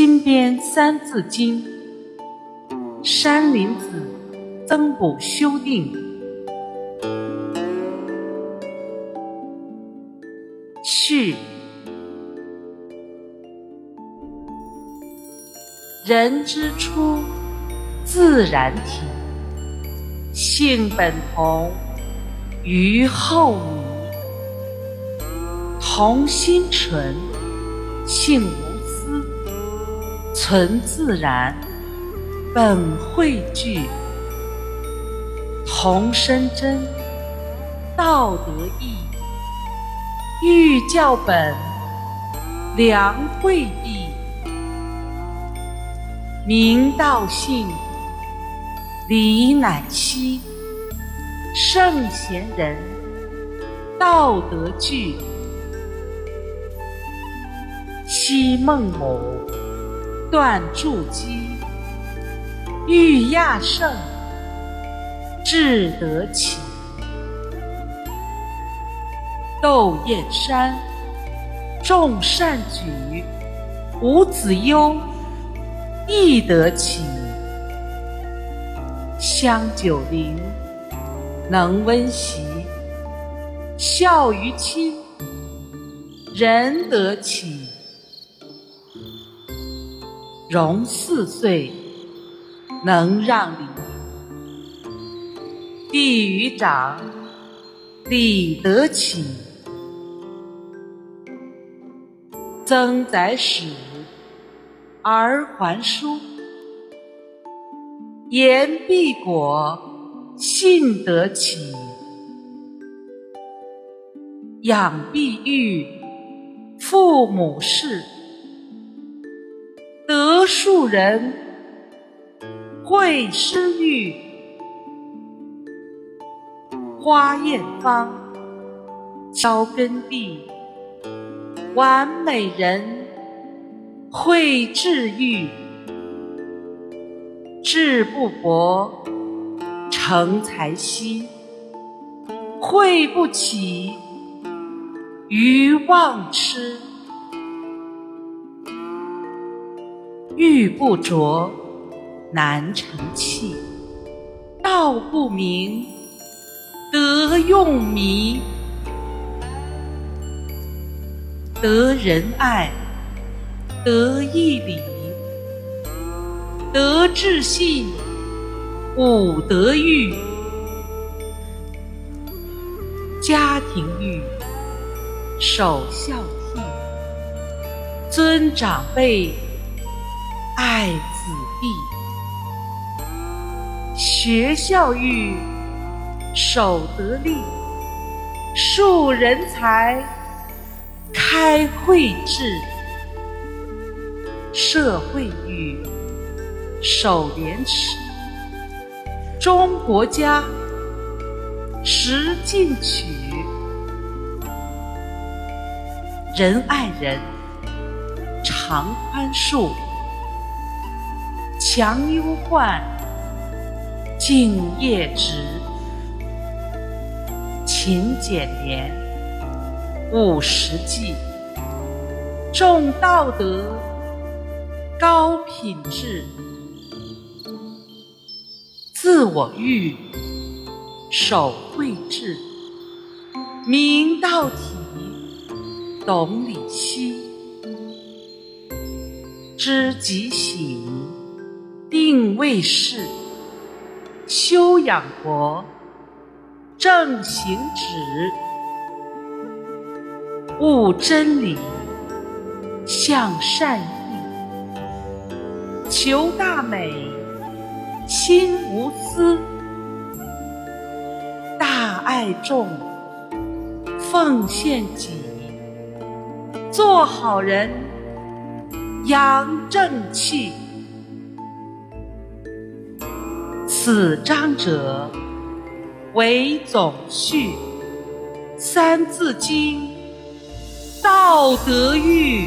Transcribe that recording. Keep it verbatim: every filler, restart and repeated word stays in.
新编三字经，山林子增补修订。是，人之初，自然体，性本同，于后异。同心纯，性无私，存自然，本汇聚。同身真，道德义。寓教本，良慧义；明道性，理乃息；圣贤人，道德具。昔孟母，断柱击；欲亚圣，志得启。窦燕山，众善举；伍子胥，亦得其。香九龄，能温席；孝于亲，仁得其。融四岁，能让梨；悌于长，礼得其。曾载使，而还书；言必果，信得起；养必育，父母事；德树人，惠施育；花艳芳，交耕地。完美人，慧智育；智不博，成才兮；慧不启，愚妄痴；玉不琢，难成器；道不明，德用迷。得仁爱，得义理，得智信，五德育。家庭育，首孝悌；尊长辈，爱子弟；学校育，守德力；树人才，开慧智；社会育，守廉耻；忠国家，实进取；仁爱人，常宽恕；强忧患，敬业直；勤俭廉，务实际；重道德，高品质；自我育，守慧智；明道体，懂理析；知己喜，定位事；修养国，正行止；悟真理，向善意；求大美，心无私；大爱众，奉献己；做好人，扬正气。此章者为总序，三字经，道德育。